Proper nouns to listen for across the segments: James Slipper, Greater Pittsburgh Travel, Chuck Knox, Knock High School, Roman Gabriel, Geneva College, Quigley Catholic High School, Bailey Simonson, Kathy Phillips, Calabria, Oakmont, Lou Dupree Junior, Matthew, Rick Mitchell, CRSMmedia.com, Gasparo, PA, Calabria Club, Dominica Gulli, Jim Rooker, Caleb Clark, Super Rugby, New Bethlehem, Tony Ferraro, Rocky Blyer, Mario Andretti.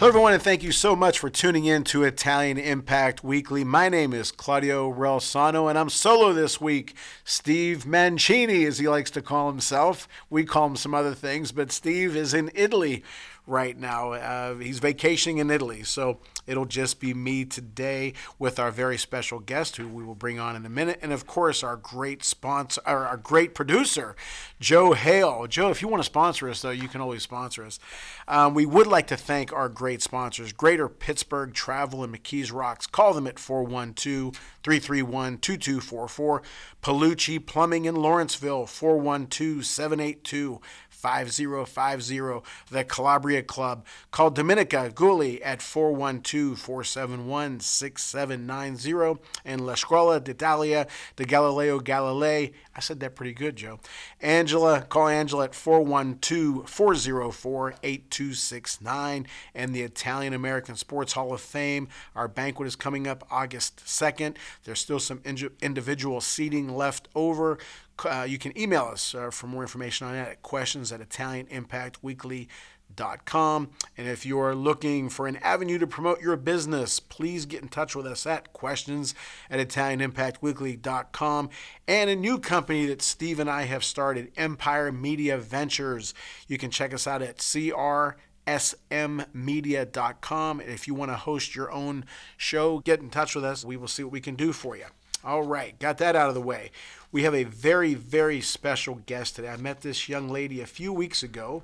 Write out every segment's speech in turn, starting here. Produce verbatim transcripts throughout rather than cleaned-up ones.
Hello, everyone, and thank you so much for tuning in to Italian Impact Weekly. My name is Claudio Relsano, and I'm solo this week. Steve Mancini, as he likes to call himself. We call him some other things, but Steve is in Italy right now. Uh, he's vacationing in Italy, so it'll just be me today with our very special guest, who we will bring on in a minute, and of course, our great sponsor, our great producer, Joe Hale. Joe, if you want to sponsor us, though, you can always sponsor us. Um, we would like to thank our great sponsors, Greater Pittsburgh Travel and McKee's Rocks. Call them at four one two, three three one, two two four four. Pellucci Plumbing in Lawrenceville, four one two, seven eight two, five zero five zero. The Calabria Club. Call Dominica Gulli at four one two, four seven one, six seven nine zero. And La Scuola d'Italia Galileo Galilei. I said that pretty good, Joe. Angela, call Angela at four one two, four zero four, eight two six nine. And the The Italian American Sports Hall of Fame. Our banquet is coming up August second. There's still some individual seating left over. Uh, you can email us uh, for more information on that at questions at italian impact weekly dot com. And if you're looking for an avenue to promote your business, please get in touch with us at questions at italian impact weekly dot com. And a new company that Steve and I have started, Empire Media Ventures. You can check us out at C R S M media dot com. If you want to host your own show, get in touch with us. We will see what we can do for you. All right, got that out of the way. We have a very, very special guest today. I met this young lady a few weeks ago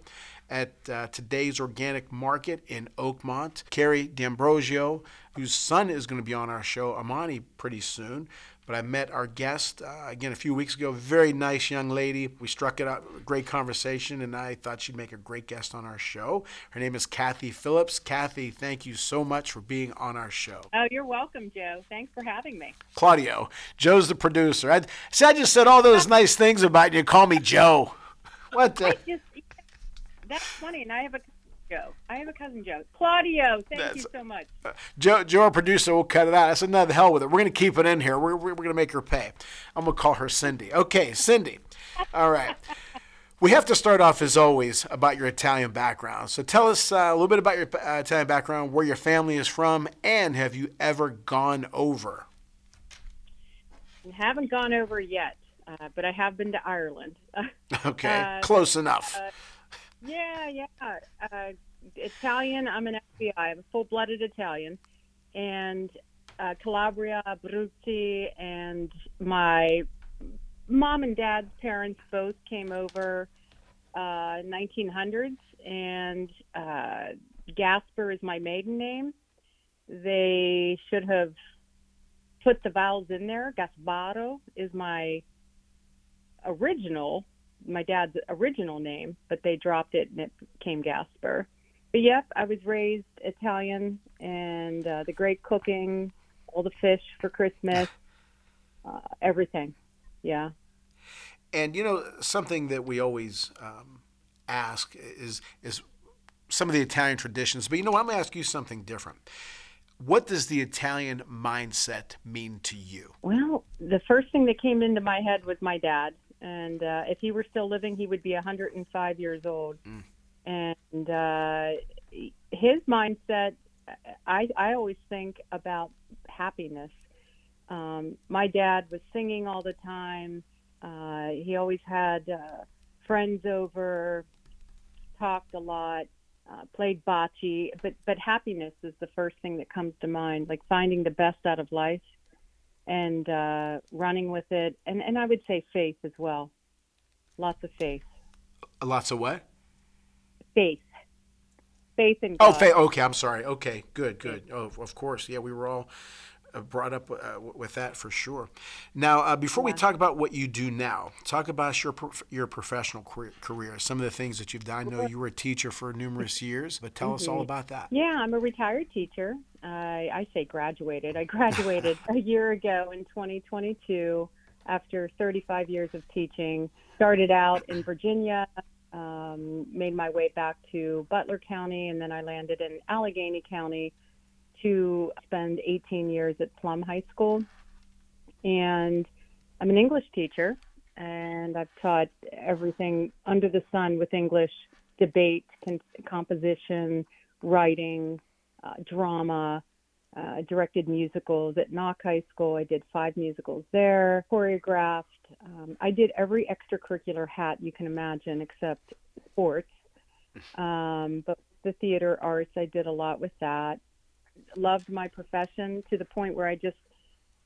at uh, Today's Organic Market in Oakmont. Carrie D'Ambrosio, whose son is going to be on our show, Amani, pretty soon. But I met our guest, uh, again, a few weeks ago. Very nice young lady. We struck it up, great conversation, and I thought she'd make a great guest on our show. Her name is Kathy Phillips. Kathy, thank you so much for being on our show. Oh, you're welcome, Joe. Thanks for having me. Claudio, Joe's the producer. I, see, I just said all those nice things about you. Call me Joe. What the? I just, that's funny, and I have a Joe. I have a cousin, Joe. Claudio, thank That's, you so much. Uh, Joe, Joe, our producer, will cut it out. I said, no, the hell with it. We're going to keep it in here. We're, we're going to make her pay. I'm going to call her Cindy. Okay, Cindy. All right. We have to start off, as always, about your Italian background. So tell us uh, a little bit about your uh, Italian background, where your family is from, and have you ever gone over? I haven't gone over yet, uh, but I have been to Ireland. Okay, uh, close enough. Uh, Yeah, yeah. Uh, Italian, I'm an F B I. I'm a full-blooded Italian. And uh, Calabria, Abruzzi, and my mom and dad's parents both came over uh, nineteen hundreds. And uh, Gaspar is my maiden name. They should have put the vowels in there. Gasparo is my original my dad's original name, but they dropped it and it became Gaspar. But yep, I was raised Italian, and uh, the great cooking, all the fish for Christmas, uh, everything. Yeah. And you know, something that we always um, ask is is some of the Italian traditions, but you know what? I'm going to ask you something different. What does the Italian mindset mean to you? Well, the first thing that came into my head was my dad. And uh, if he were still living, he would be one hundred five years old. Mm. And uh, his mindset, I, I always think about happiness. Um, my dad was singing all the time. Uh, he always had uh, friends over, talked a lot, uh, played bocce. But, but happiness is the first thing that comes to mind, like finding the best out of life. And uh, running with it. And, and I would say faith as well. Lots of faith. Lots of what? Faith. Faith in God. Oh, faith. Okay, I'm sorry. Okay, good, good. Oh, of course. Yeah, we were all brought up uh, with that for sure. Now, uh, before yeah. we talk about what you do now, talk about your prof- your professional career, some of the things that you've done. I know you were a teacher for numerous years, but tell mm-hmm. us all about that. Yeah, I'm a retired teacher. Uh, I say graduated. I graduated a year ago in twenty twenty-two after thirty-five years of teaching. Started out in Virginia, um, made my way back to Butler County, and then I landed in Allegheny County to spend eighteen years at Plum High School. And I'm an English teacher, and I've taught everything under the sun with English, debate, composition, writing, uh, drama, uh, directed musicals. At Knock High School, I did five musicals there, choreographed. Um, I did every extracurricular hat you can imagine except sports. Um, but the theater arts, I did a lot with that. Loved my profession to the point where I just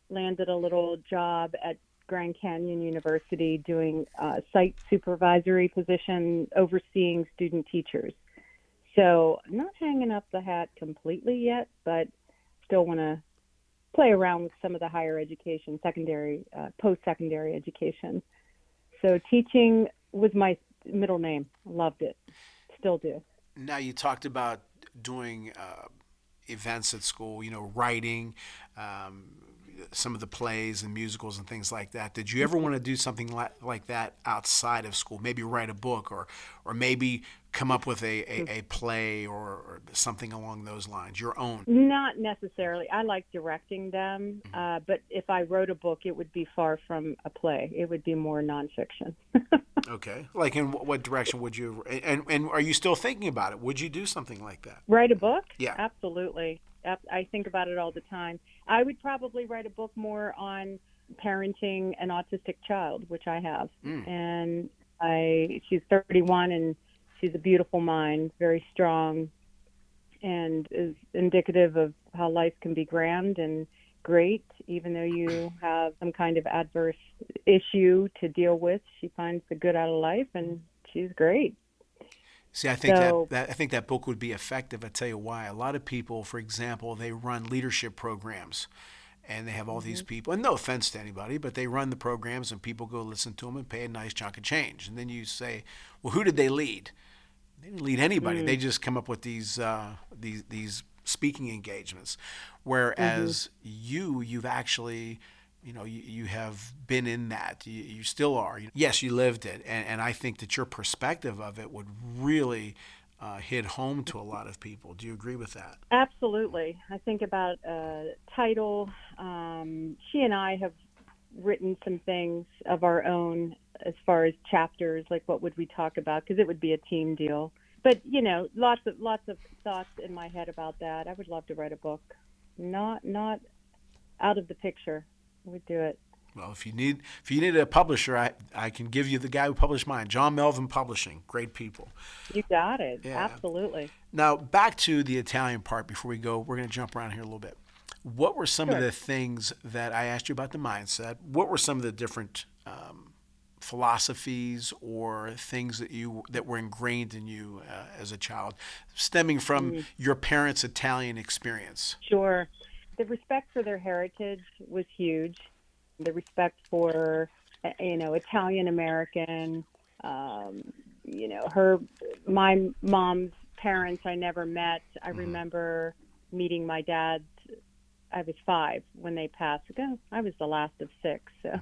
landed a little job at Grand Canyon University doing a site supervisory position, overseeing student teachers. So not hanging up the hat completely yet, but still want to play around with some of the higher education, secondary, uh, post-secondary education. So teaching was my middle name. Loved it. Still do. Now, you talked about doing uh, events at school, you know, writing, um, some of the plays and musicals and things like that. Did you ever want to do something like, like that outside of school? Maybe write a book or or maybe come up with a, a, a play or, or something along those lines, your own? Not necessarily. I like directing them, mm-hmm. uh, but if I wrote a book, it would be far from a play. It would be more nonfiction. Okay. Like in what direction would you, and, and are you still thinking about it? Would you do something like that? Write a book? Yeah. Absolutely. I think about it all the time. I would probably write a book more on parenting an autistic child, which I have. Mm. And I, she's thirty-one, and she's a beautiful mind, very strong, and is indicative of how life can be grand and great, even though you have some kind of adverse issue to deal with. She finds the good out of life, and she's great. See, I think so, that, that I think that book would be effective. I tell you why. A lot of people, for example, they run leadership programs, and they have all mm-hmm. these people. And no offense to anybody, but they run the programs, and people go listen to them and pay a nice chunk of change. And then you say, "Well, who did they lead?" They didn't lead anybody. Mm-hmm. They just come up with these uh, these these speaking engagements. Whereas mm-hmm. you, you've actually. You know, you, you have been in that. You, you still are. Yes, you lived it. And, and I think that your perspective of it would really uh, hit home to a lot of people. Do you agree with that? Absolutely. I think about uh, title. Um, she and I have written some things of our own as far as chapters, like what would we talk about, because it would be a team deal. But, you know, lots of lots of thoughts in my head about that. I would love to write a book. Not not out of the picture. We do it. Well, if you need if you need a publisher, I I can give you the guy who published mine, John Melvin Publishing. Great people. You got it. Yeah. Absolutely. Now, back to the Italian part before we go. We're going to jump around here a little bit. What were some sure. of the things that I asked you about the mindset? What were some of the different um, philosophies or things that you that were ingrained in you uh, as a child, stemming from mm. your parents' Italian experience? Sure. The respect for their heritage was huge. The respect for, you know, Italian American, um, you know, her, my mom's parents I never met. I remember meeting my dad's, I was five when they passed. I was the last of six, so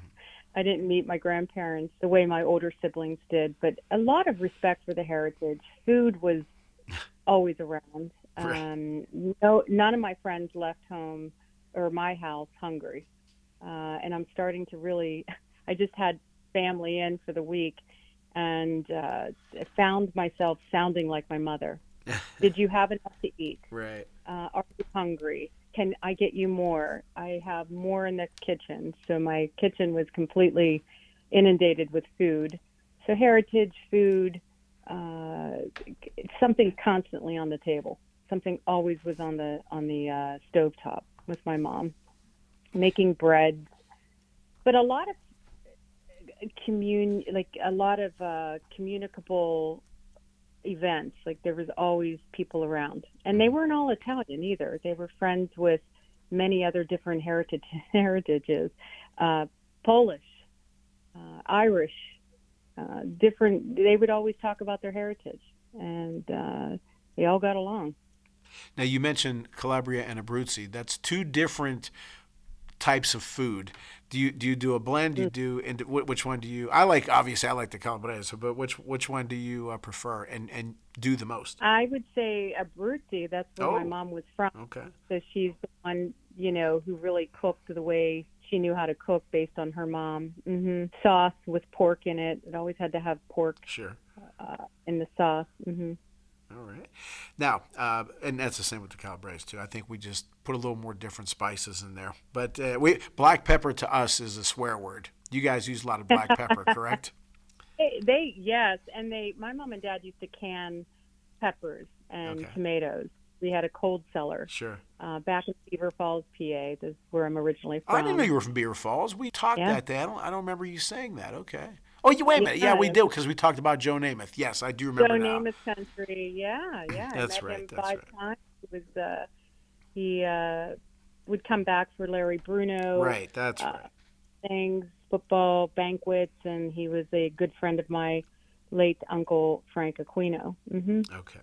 I didn't meet my grandparents the way my older siblings did, but a lot of respect for the heritage. Food was always around. Um, no, none of my friends left home or my house hungry. Uh, and I'm starting to really, I just had family in for the week and uh, found myself sounding like my mother. Did you have enough to eat? Right. Uh, are you hungry? Can I get you more? I have more in the kitchen. So my kitchen was completely inundated with food. So heritage, food, uh, something constantly on the table. Something always was on the on the uh, stovetop with my mom, making bread. But a lot of commun like a lot of uh, communicable events. Like there was always people around, and they weren't all Italian either. They were friends with many other different heritage heritages, uh, Polish, uh, Irish, uh, different. They would always talk about their heritage, and uh, they all got along. Now, you mentioned Calabria and Abruzzi. That's two different types of food. Do you do you do a blend? Do you do and which one do you? I like obviously I like the Calabria, but which which one do you uh, prefer and, and do the most? I would say Abruzzi. That's where oh. my mom was from. Okay, so she's the one you know who really cooked the way she knew how to cook based on her mom. Mm-hmm. Sauce with pork in it. It always had to have pork. Sure. Uh, in the sauce. Mm-hmm. All right. Now, uh, and that's the same with the Calabrese, too. I think we just put a little more different spices in there. But uh, we black pepper to us is a swear word. You guys use a lot of black pepper, correct? They, they yes, and they. My mom and dad used to can peppers and okay. tomatoes. We had a cold cellar. Sure. Uh, back in Beaver Falls, P A. That's where I'm originally from. I didn't know you were from Beaver Falls. We talked yeah. that day. I don't, I don't remember you saying that. Okay. Oh, you wait a minute. Yeah, yeah we did because we talked about Joe Namath. Yes, I do remember Joe now. Joe Namath country. Yeah, yeah. That's right. Him that's five right. times. He was uh, he uh, would come back for Larry Bruno. Right. That's uh, right. Things, football banquets, and he was a good friend of my late uncle Frank Aquino. Mm-hmm. Okay.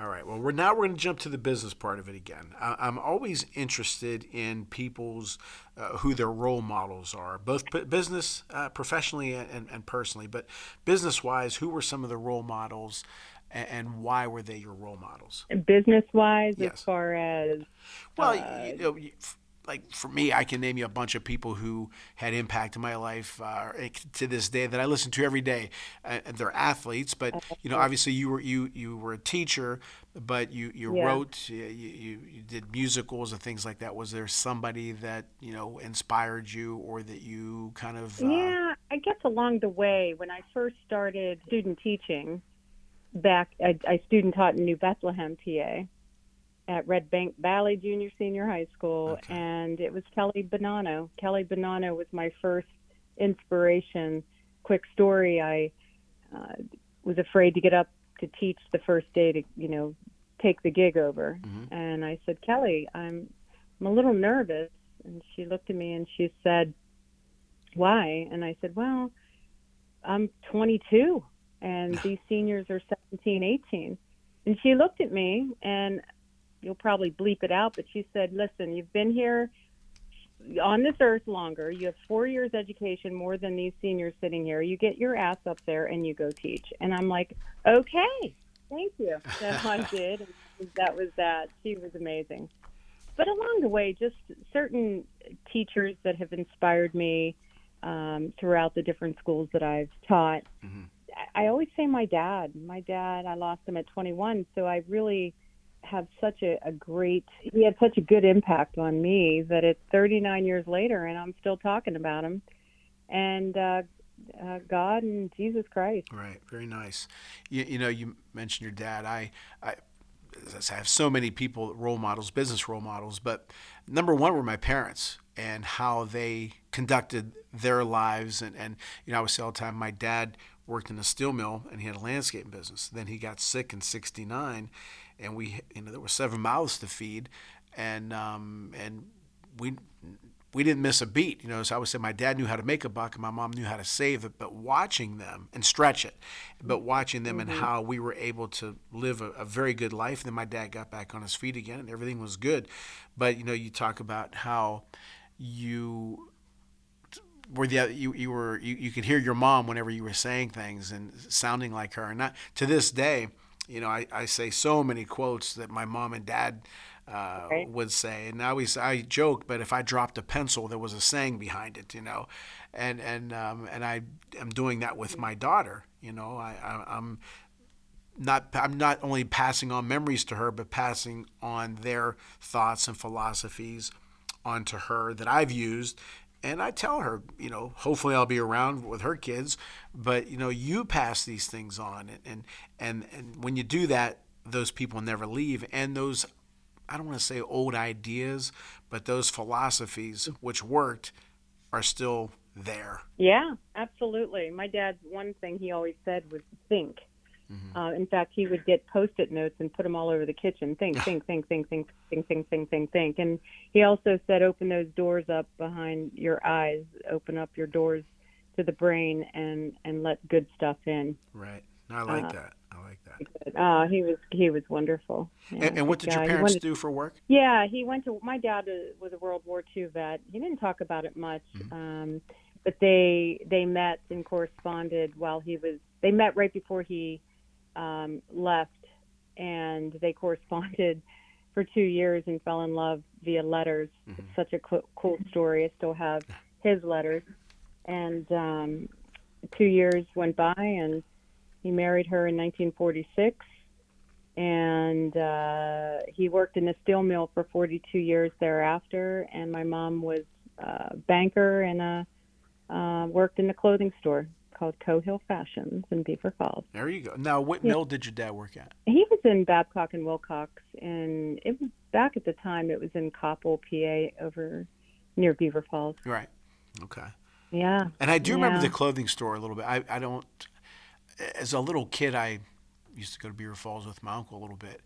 All right. Well, we're now we're going to jump to the business part of it again. I, I'm always interested in people's uh, who their role models are, both p- business, uh, professionally and, and personally. But business-wise, who were some of the role models, and, and why were they your role models? Business-wise, yes. as far as well, uh, you know. You, Like for me, I can name you a bunch of people who had impact in my life uh, to this day that I listen to every day. Uh, they're athletes, but you know, obviously you were you you were a teacher, but you, you yeah. wrote, you, you you did musicals and things like that. Was there somebody that you know inspired you or that you kind of? Uh... Yeah, I guess along the way when I first started student teaching, back I, I student taught in New Bethlehem, P A. At Red Bank Valley Junior Senior High School, okay. and it was Kelly Bonanno. Kelly Bonanno was my first inspiration. Quick story, I uh, was afraid to get up to teach the first day to, you know, take the gig over. Mm-hmm. And I said, Kelly, I'm, I'm a little nervous. And she looked at me and she said, why? And I said, well, I'm twenty-two, and these seniors are seventeen, eighteen. And she looked at me and... You'll probably bleep it out, but she said, listen, you've been here on this earth longer. You have four years education, more than these seniors sitting here. You get your ass up there and you go teach. And I'm like, okay, thank you. That's what I did. And that was that. She was amazing. But along the way, just certain teachers that have inspired me um, throughout the different schools that I've taught. Mm-hmm. I always say my dad. My dad, I lost him at twenty-one, so I really... have such a, a great he had such a good impact on me that it's thirty-nine years later and I'm still talking about him and uh, uh God and Jesus Christ. Right. Very nice. You, you know, you mentioned your dad. I, I I have so many people, role models, business role models, but number one were my parents and how they conducted their lives. And, and you know, I would say all the time, my dad worked in a steel mill and he had a landscaping business. Then he got sick in sixty-nine and we, you know, there were seven mouths to feed and, um, and we, we didn't miss a beat. You know, so I would say my dad knew how to make a buck and my mom knew how to save it, but watching them and stretch it, but watching them mm-hmm. and how we were able to live a, a very good life. Then my dad got back on his feet again and everything was good. But, you know, you talk about how you were the, you, you were, you, you could hear your mom whenever you were saying things and sounding like her. And not to this day, you know, I, I say so many quotes that my mom and dad uh, right. would say. And I always, I joke, but if I dropped a pencil, there was a saying behind it, you know. And and um, and I am doing that with my daughter, you know. I, I, I'm not I'm not only passing on memories to her, but passing on their thoughts and philosophies onto her that I've used. And I tell her, you know, hopefully I'll be around with her kids, but, you know, you pass these things on. And and, and when you do that, those people never leave. And those, I don't want to say old ideas, but those philosophies which worked are still there. Yeah, absolutely. My dad, one thing he always said was think. Mm-hmm. Uh, in fact, he would get Post-it notes and put them all over the kitchen. Think, think, think, think, think, think, think, think, think, think. And he also said, open those doors up behind your eyes, open up your doors to the brain and, and let good stuff in. Right. I like uh, that. I like that. Uh, he was he was wonderful. Yeah, and, and what did guy. your parents to, do for work? Yeah, he went to, my dad was a World War Two vet. He didn't talk about it much, mm-hmm. um, but they they met and corresponded while he was, they met right before he Um, left, and they corresponded for two years and fell in love via letters. Mm-hmm. It's such a co- cool story. I still have his letters. And um, two years went by, and he married her in nineteen forty-six. And uh, he worked in a steel mill for forty-two years thereafter. And my mom was a banker and a, uh, worked in a clothing store called Cohill Fashions in Beaver Falls. There you go. Now, what yeah. mill did your dad work at? He was in Babcock and Wilcox. And it was back at the time, it was in Coppell, P A, over near Beaver Falls. Right. Okay. Yeah. And I do yeah. remember the clothing store a little bit. I, I don't, as a little kid, I used to go to Beaver Falls with my uncle a little bit,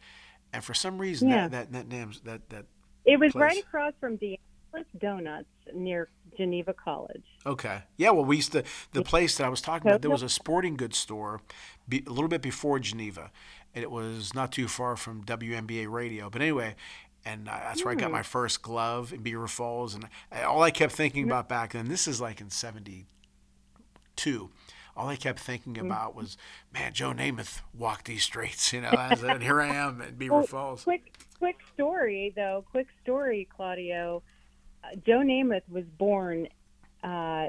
and for some reason yeah. that that that that that it was place. Right across from D'Angelo's Donuts near Geneva College. Okay, yeah. Well, we used to the place that I was talking about. There was a sporting goods store be, a little bit before Geneva, and it was not too far from W N B A radio. But anyway, and uh, that's where mm. I got my first glove in Beaver Falls, and I, all I kept thinking about back then. This is like in seventy-two. All I kept thinking about was, man, Joe Namath walked these streets, you know, as, and here I am at Beaver well, Falls. Quick, quick story, though, quick story, Claudio. Uh, Joe Namath was born, uh,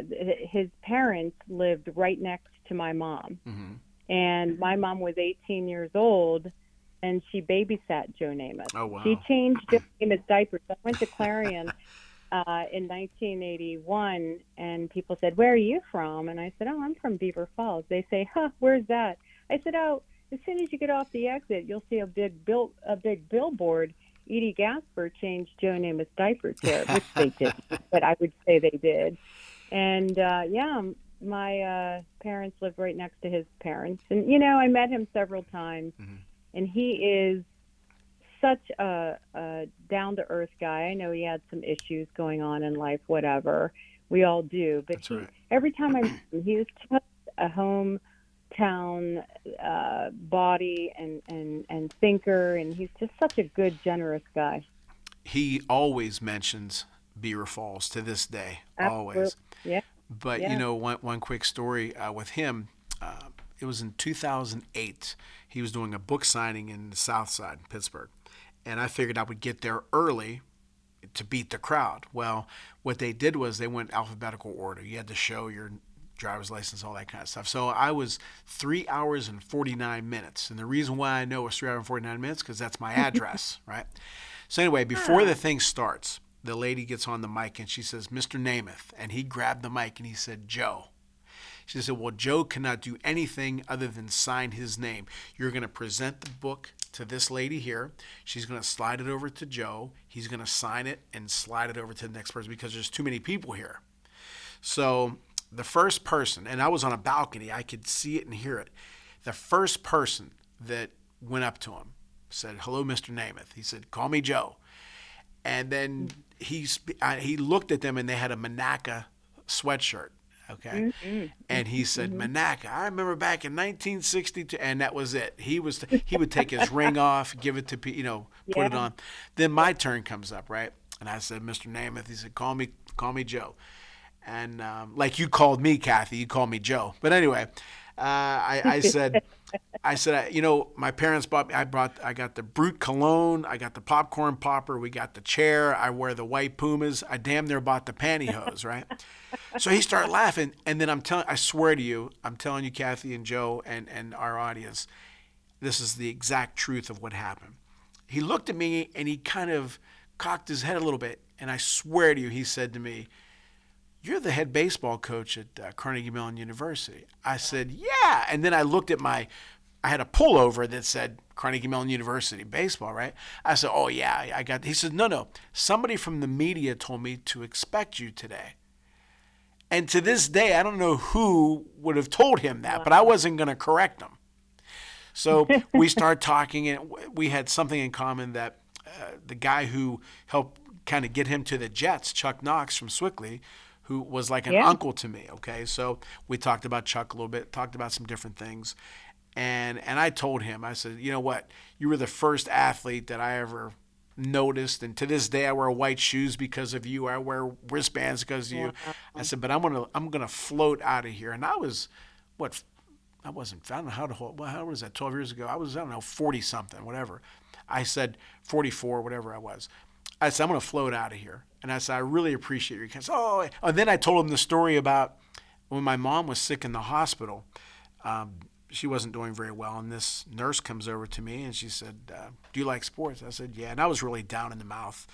his parents lived right next to my mom. Mm-hmm. And my mom was eighteen years old, and she babysat Joe Namath. Oh, wow. She changed Joe Namath's diapers. I went to Clarion. Uh, in nineteen eighty-one, and people said, "Where are you from?" And I said, "Oh, I'm from Beaver Falls." They say, "Huh, where's that?" I said, "Oh, as soon as you get off the exit, you'll see a big bill, a big billboard. Edie Gasper changed Joe Namath's diapers there," which they didn't, but I would say they did. And uh, yeah, my uh, parents lived right next to his parents, and you know, I met him several times, mm-hmm. and he is such a, a down-to-earth guy. I know he had some issues going on in life, whatever. We all do. But he, right. every time I met him, he was just a hometown uh, body and, and, and thinker, and he's just such a good, generous guy. He always mentions Beaver Falls to this day, Absolutely. always. Yeah. But, yeah. you know, one, one quick story uh, with him, uh, it was in two thousand eight. He was doing a book signing in the South Side in Pittsburgh. And I figured I would get there early to beat the crowd. Well, what they did was they went alphabetical order. You had to show your driver's license, all that kind of stuff. So I was three hours and forty-nine minutes. And the reason why I know it was three hours and forty-nine minutes because that's my address, right? So anyway, before the thing starts, the lady gets on the mic and she says, "Mister Namath." And he grabbed the mic and he said, "Joe." She said, "Well, Joe cannot do anything other than sign his name. You're going to present the book to this lady here. She's going to slide it over to Joe. He's going to sign it and slide it over to the next person because there's too many people here." So the first person, and I was on a balcony, I could see it and hear it. The first person that went up to him said, "Hello, Mister Namath." He said, "Call me Joe." And then he, he looked at them and they had a Manaka sweatshirt. Okay. Mm-hmm. And he said, mm-hmm. "Manaka, I remember back in nineteen sixty-two, and that was it. He was he would take his ring off, give it to, you know, put yeah. it on. Then my turn comes up, right? And I said, "Mister Namath." He said, Call me call me Joe." And um, like you called me, Kathy, you called me Joe. But anyway, uh, I, I said, I said, I, you know, my parents bought me, I brought, I got the Brut cologne, I got the popcorn popper, we got the chair, I wear the white Pumas, I damn near bought the pantyhose, right? So he started laughing, and then I'm telling, I swear to you, I'm telling you, Kathy and Joe and, and our audience, this is the exact truth of what happened. He looked at me, and he kind of cocked his head a little bit, and I swear to you, he said to me, "You're the head baseball coach at uh, Carnegie Mellon University." I said, "Yeah." And then I looked at my, I had a pullover that said Carnegie Mellon University baseball, right? I said, "Oh, yeah, I got," he said, no, no, "Somebody from the media told me to expect you today." And to this day, I don't know who would have told him that, wow. but I wasn't going to correct him. So we start talking, and we had something in common that uh, the guy who helped kind of get him to the Jets, Chuck Knox from Swickley, who was like an yeah. uncle to me, okay? So we talked about Chuck a little bit, talked about some different things. And and I told him, I said, "You know what? You were the first athlete that I ever noticed. And to this day, I wear white shoes because of you. I wear wristbands because of you." Yeah. I said, "But I'm going to I'm gonna float out of here." And I was, what, I wasn't, I don't know how to hold, well, how was that, twelve years ago? I was, I don't know, forty-something, whatever. I said forty-four, whatever I was. I said, "I'm going to float out of here." And I said, "I really appreciate your kids." Oh, and then I told him the story about when my mom was sick in the hospital. Um, she wasn't doing very well, and this nurse comes over to me and she said, uh, do you like sports? I said, yeah. And I was really down in the mouth.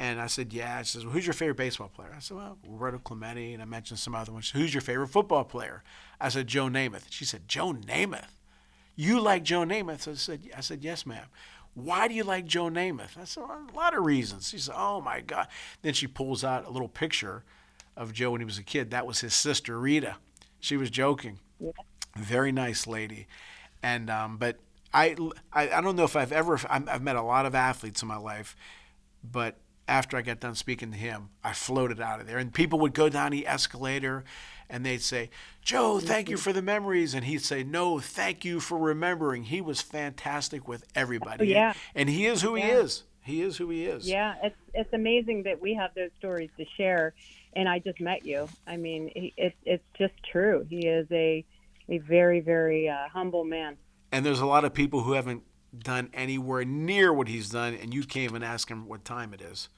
And I said, yeah. She says, well, who's your favorite baseball player? I said, well, Roberto Clemente, and I mentioned some other ones. She said, who's your favorite football player? I said, Joe Namath. She said, Joe Namath? You like Joe Namath? So I said, I said, yes, ma'am. Why do you like Joe Namath? I said, a lot of reasons. She said, oh, my God. Then she pulls out a little picture of Joe when he was a kid. That was his sister, Rita. She was joking. Yeah. Very nice lady. And um, but I, I, I don't know if I've ever – I've met a lot of athletes in my life, but after I got done speaking to him, I floated out of there. And people would go down the escalator, and they'd say, Joe, thank you for the memories. And he'd say, no, thank you for remembering. He was fantastic with everybody. Oh, yeah. And he is who yeah. he is. He is who he is. Yeah, it's it's amazing that we have those stories to share. And I just met you. I mean, he, it, it's just true. He is a, a very, very uh, humble man. And there's a lot of people who haven't done anywhere near what he's done, and you can't even ask him what time it is.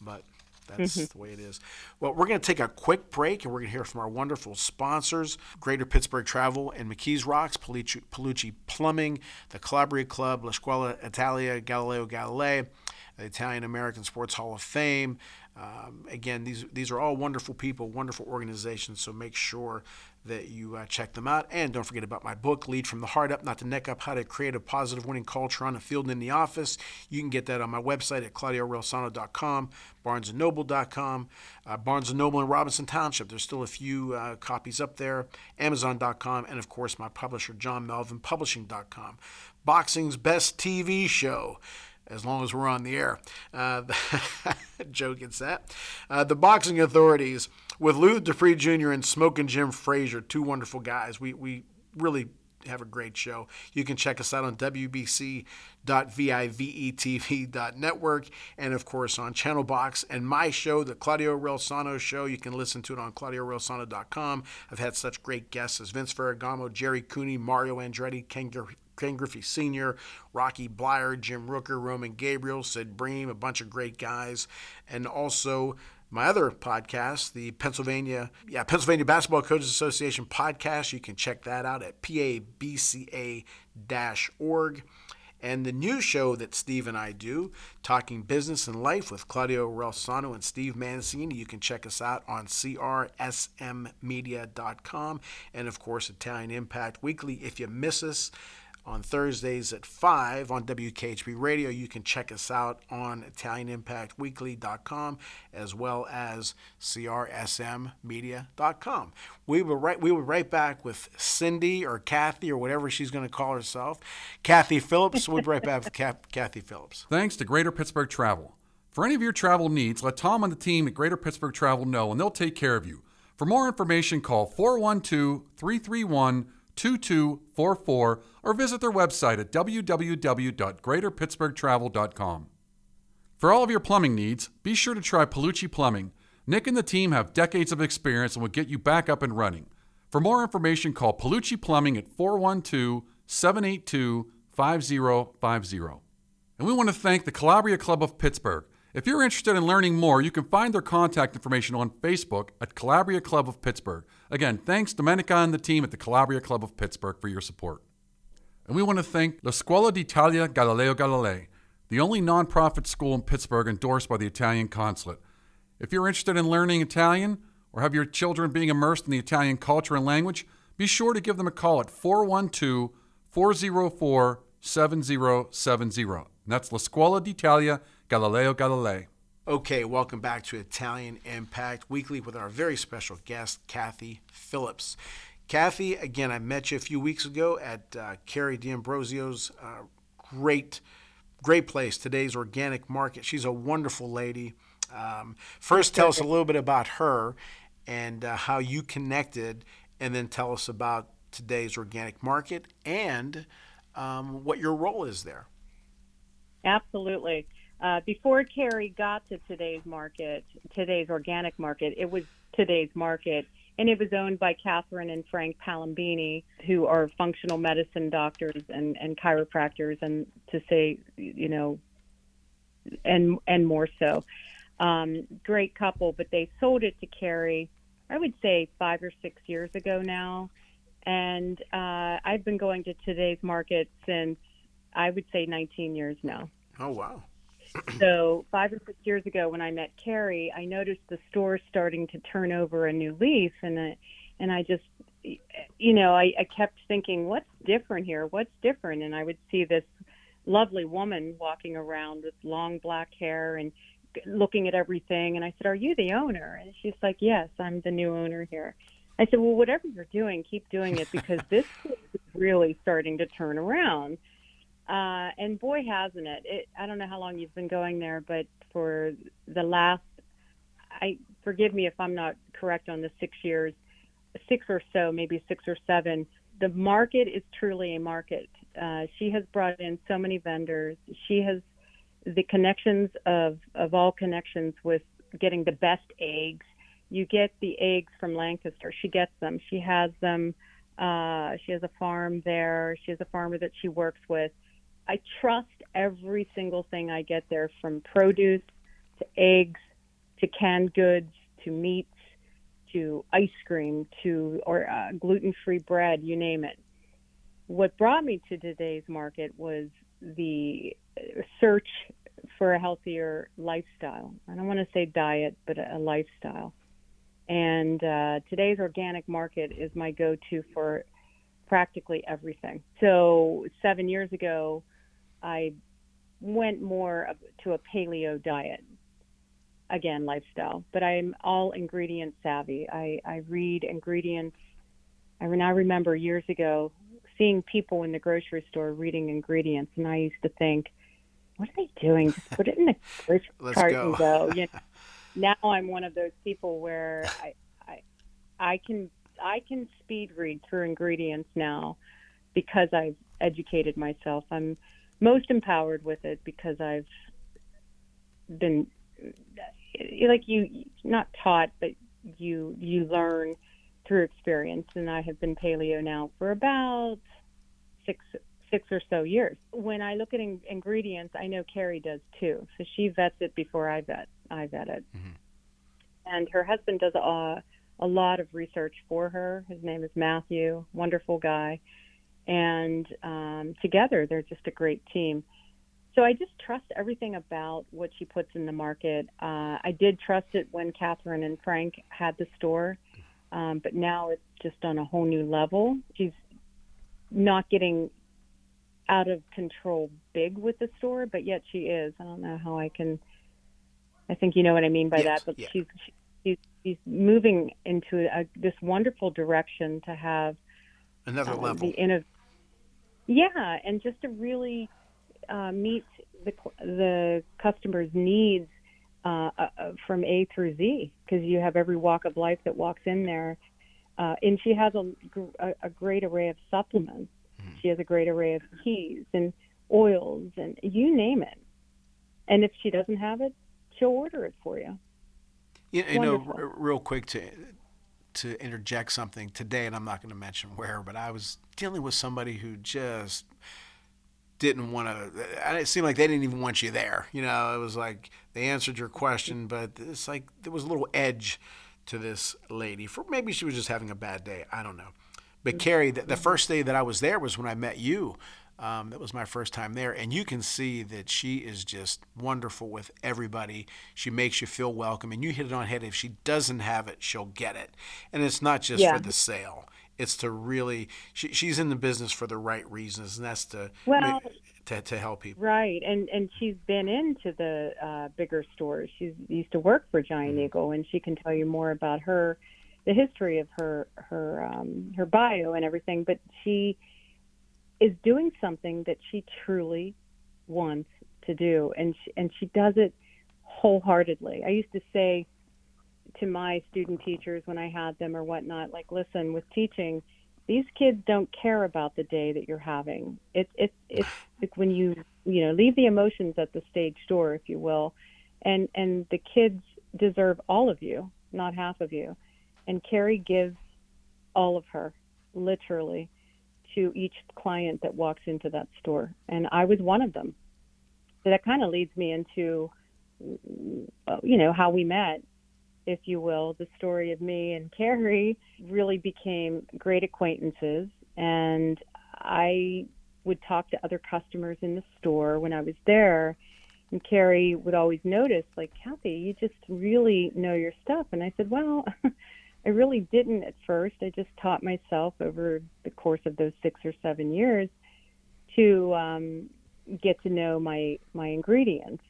But that's the way it is. Well, we're going to take a quick break, and we're going to hear from our wonderful sponsors, Greater Pittsburgh Travel and McKee's Rocks, Pellucci, Pellucci Plumbing, the Calabria Club, La Scuola d'Italia Galileo Galilei, the Italian American Sports Hall of Fame. Um, again, these these are all wonderful people, wonderful organizations, so make sure that you uh, check them out. And don't forget about my book, Lead from the Heart Up, Not the Neck Up, How to Create a Positive Winning Culture on the Field and in the Office. You can get that on my website at Claudio Relsano dot com, Barnes and Noble dot com, uh, Barnes and Noble in Robinson Township. There's still a few uh, copies up there, Amazon dot com, and, of course, my publisher, John Melvin, Publishing dot com. Boxing's best T V show. As long as we're on the air. Uh, Joe gets that. Uh, the Boxing Authorities with Lou Dupree Junior and Smokin' Jim Frazier, two wonderful guys. We we really have a great show. You can check us out on W B C dot vivetv dot network and, of course, on Channel Box and my show, The Claudio Relsano Show. You can listen to it on Claudio Relsano dot com. I've had such great guests as Vince Ferragamo, Jerry Cooney, Mario Andretti, Ken Gary. Ken Griffey Senior, Rocky Blyer, Jim Rooker, Roman Gabriel, Sid Bream, a bunch of great guys. And also my other podcast, the Pennsylvania yeah, Pennsylvania Basketball Coaches Association podcast. You can check that out at P A B C A dot org. And the new show that Steve and I do, Talking Business and Life with Claudio Relsano and Steve Mancini. You can check us out on C R S M media dot com. And, of course, Italian Impact Weekly. If you miss us, on Thursdays at five on W K H B Radio. You can check us out on Italian Impact Weekly dot com as well as C R S M media dot com. We will right, we will right back with Cindy or Kathy or whatever she's going to call herself. Kathy Phillips. We'll be right back with Cap- Kathy Phillips. Thanks to Greater Pittsburgh Travel. For any of your travel needs, let Tom and the team at Greater Pittsburgh Travel know, and they'll take care of you. For more information, call four one two, three three one, two two four four or visit their website at W W W dot greater pittsburgh travel dot com. For all of your plumbing needs, be sure to try Pellucci Plumbing. Nick and the team have decades of experience and will get you back up and running. For more information, call Pellucci Plumbing at four one two, seven eight two, five zero five zero. And we want to thank the Calabria Club of Pittsburgh. If you're interested in learning more, you can find their contact information on Facebook at Calabria Club of Pittsburgh. Again, thanks Dominica and the team at the Calabria Club of Pittsburgh for your support. And we want to thank La Scuola d'Italia Galileo Galilei, the only nonprofit school in Pittsburgh endorsed by the Italian Consulate. If you're interested in learning Italian or have your children being immersed in the Italian culture and language, be sure to give them a call at four one two, four zero four, seven zero seven zero. And that's La Scuola d'Italia Galileo Galilei. Okay, welcome back to Italian Impact Weekly with our very special guest, Kathy Phillips. Kathy, again, I met you a few weeks ago at uh, Carrie D'Ambrosio's uh, great, great place, Today's Organic Market. She's a wonderful lady. Um, first, tell us a little bit about her and uh, how you connected, and then tell us about Today's Organic Market and um, what your role is there. Absolutely. Uh, before Carrie got to Today's Market, Today's Organic Market, it was Today's Market, and it was owned by Catherine and Frank Palombini, who are functional medicine doctors and, and chiropractors, and to say, you know, and and more so. Um, great couple, but they sold it to Carrie, I would say five or six years ago now, And uh, I've been going to Today's Market since, I would say, nineteen years now. Oh, wow. So five or six years ago when I met Carrie, I noticed the store starting to turn over a new leaf. And I, and I just, you know, I, I kept thinking, what's different here? What's different? And I would see this lovely woman walking around with long black hair and looking at everything. And I said, are you the owner? And she's like, yes, I'm the new owner here. I said, well, whatever you're doing, keep doing it, because this is really starting to turn around. Uh, and boy, hasn't it. it. I don't know how long you've been going there, but for the last, I forgive me if I'm not correct on the six years, six or so, maybe six or seven, the market is truly a market. Uh, she has brought in so many vendors. She has the connections of, of all connections with getting the best eggs. You get the eggs from Lancaster. She gets them. She has them. Uh, she has a farm there. She has a farmer that she works with. I trust every single thing I get there, from produce to eggs to canned goods to meats to ice cream to or uh, gluten-free bread, you name it. What brought me to Today's Market was the search for a healthier lifestyle. I don't want to say diet, but a lifestyle. And uh, Today's Organic Market is my go-to for practically everything. So seven years ago, I went more to a paleo diet, again, lifestyle. But I'm all ingredient savvy. I, I read ingredients. I now remember years ago seeing people in the grocery store reading ingredients, and I used to think, what are they doing? Just put it in the grocery cart go. and go. You know? Now I'm one of those people where I, I I can I can speed read through ingredients now because I've educated myself. I'm most empowered with it because I've been, like, you not taught, but you you learn through experience. And I have been paleo now for about six six or so years. When I look at in- ingredients, I know Carrie does too. So she vets it before I vet. I vet it. Mm-hmm. And her husband does a, a lot of research for her. His name is Matthew, wonderful guy. And um, together, they're just a great team. So I just trust everything about what she puts in the market. Uh, I did trust it when Catherine and Frank had the store, um, but now it's just on a whole new level. She's not getting out of control big with the store, but yet she is. I don't know how I can... I think you know what I mean by yes, that, but yeah. she's, she's she's moving into a, this wonderful direction to have another uh, level. The innov- yeah, and just to really uh, meet the the customer's needs uh, uh, from A through Z, because you have every walk of life that walks in there, uh, and she has a, a, a great array of supplements. Mm. She has a great array of teas and oils, and you name it. And if she doesn't have it, she'll order it for you. You, you know, r- real quick to to interject something today, and I'm not going to mention where, but I was dealing with somebody who just didn't want to. It seemed like they didn't even want you there. You know, it was like they answered your question, but it's like there was a little edge to this lady. For maybe she was just having a bad day. I don't know. But Carrie, the, the first day that I was there was when I met you. Um, that was my first time there. And you can see that she is just wonderful with everybody. She makes you feel welcome. And you hit it on head. If she doesn't have it, she'll get it. And it's not just yeah. for the sale. It's to really, she, she's in the business for the right reasons. And that's to, well, to, to help people. Right. And and she's been into the uh, bigger stores. She used to work for Giant mm-hmm. Eagle. And she can tell you more about her, the history of her, her, um, her bio and everything. But she is doing something that she truly wants to do, and she, and she does it wholeheartedly. I used to say to my student teachers when I had them or whatnot, like, listen, with teaching, these kids don't care about the day that you're having. It, it, it's like when you, you know, leave the emotions at the stage door, if you will, and, and the kids deserve all of you, not half of you. And Carrie gives all of her, literally, to each client that walks into that store. And I was one of them. So that kind of leads me into, you know, how we met. if you will, the story of me and Carrie, really became great acquaintances. And I would talk to other customers in the store when I was there. And Carrie would always notice, like, Kathy, you just really know your stuff. And I said, well, I really didn't at first. I just taught myself over the course of those six or seven years to um, get to know my, my ingredients.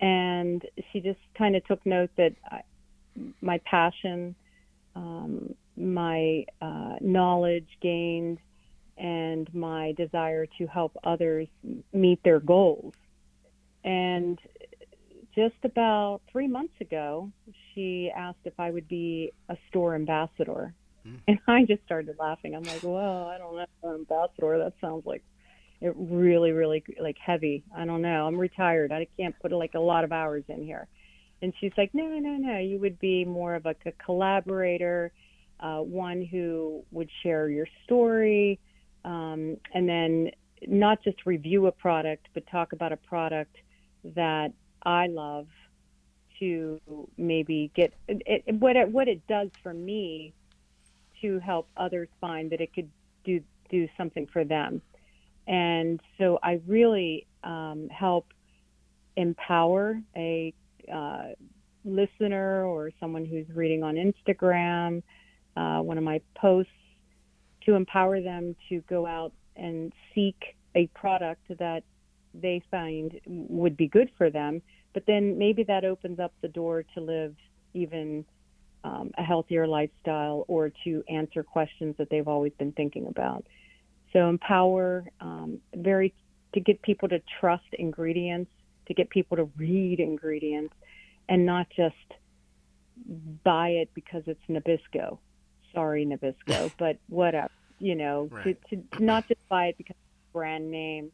And she just kind of took note that I, my passion, um, my uh, knowledge gained, and my desire to help others meet their goals. And just about three months ago, she asked if I would be a store ambassador. Mm. And I just started laughing. I'm like, well, I don't know, ambassador, that sounds like it really, really like heavy. I don't know. I'm retired. I can't put like a lot of hours in here. And she's like, no, no, no, you would be more of like a collaborator, uh, one who would share your story, um, and then not just review a product, but talk about a product that I love to maybe get it, it, what it, what it does for me to help others find that it could do, do something for them. And so I really um, help empower a uh, listener or someone who's reading on Instagram, uh, one of my posts, to empower them to go out and seek a product that they find would be good for them. But then maybe that opens up the door to live even um, a healthier lifestyle, or to answer questions that they've always been thinking about. So empower, um, very to get people to trust ingredients, to get people to read ingredients, and not just buy it because it's Nabisco. Sorry, Nabisco, but whatever, you know, right. to, to not just buy it because it's a brand name,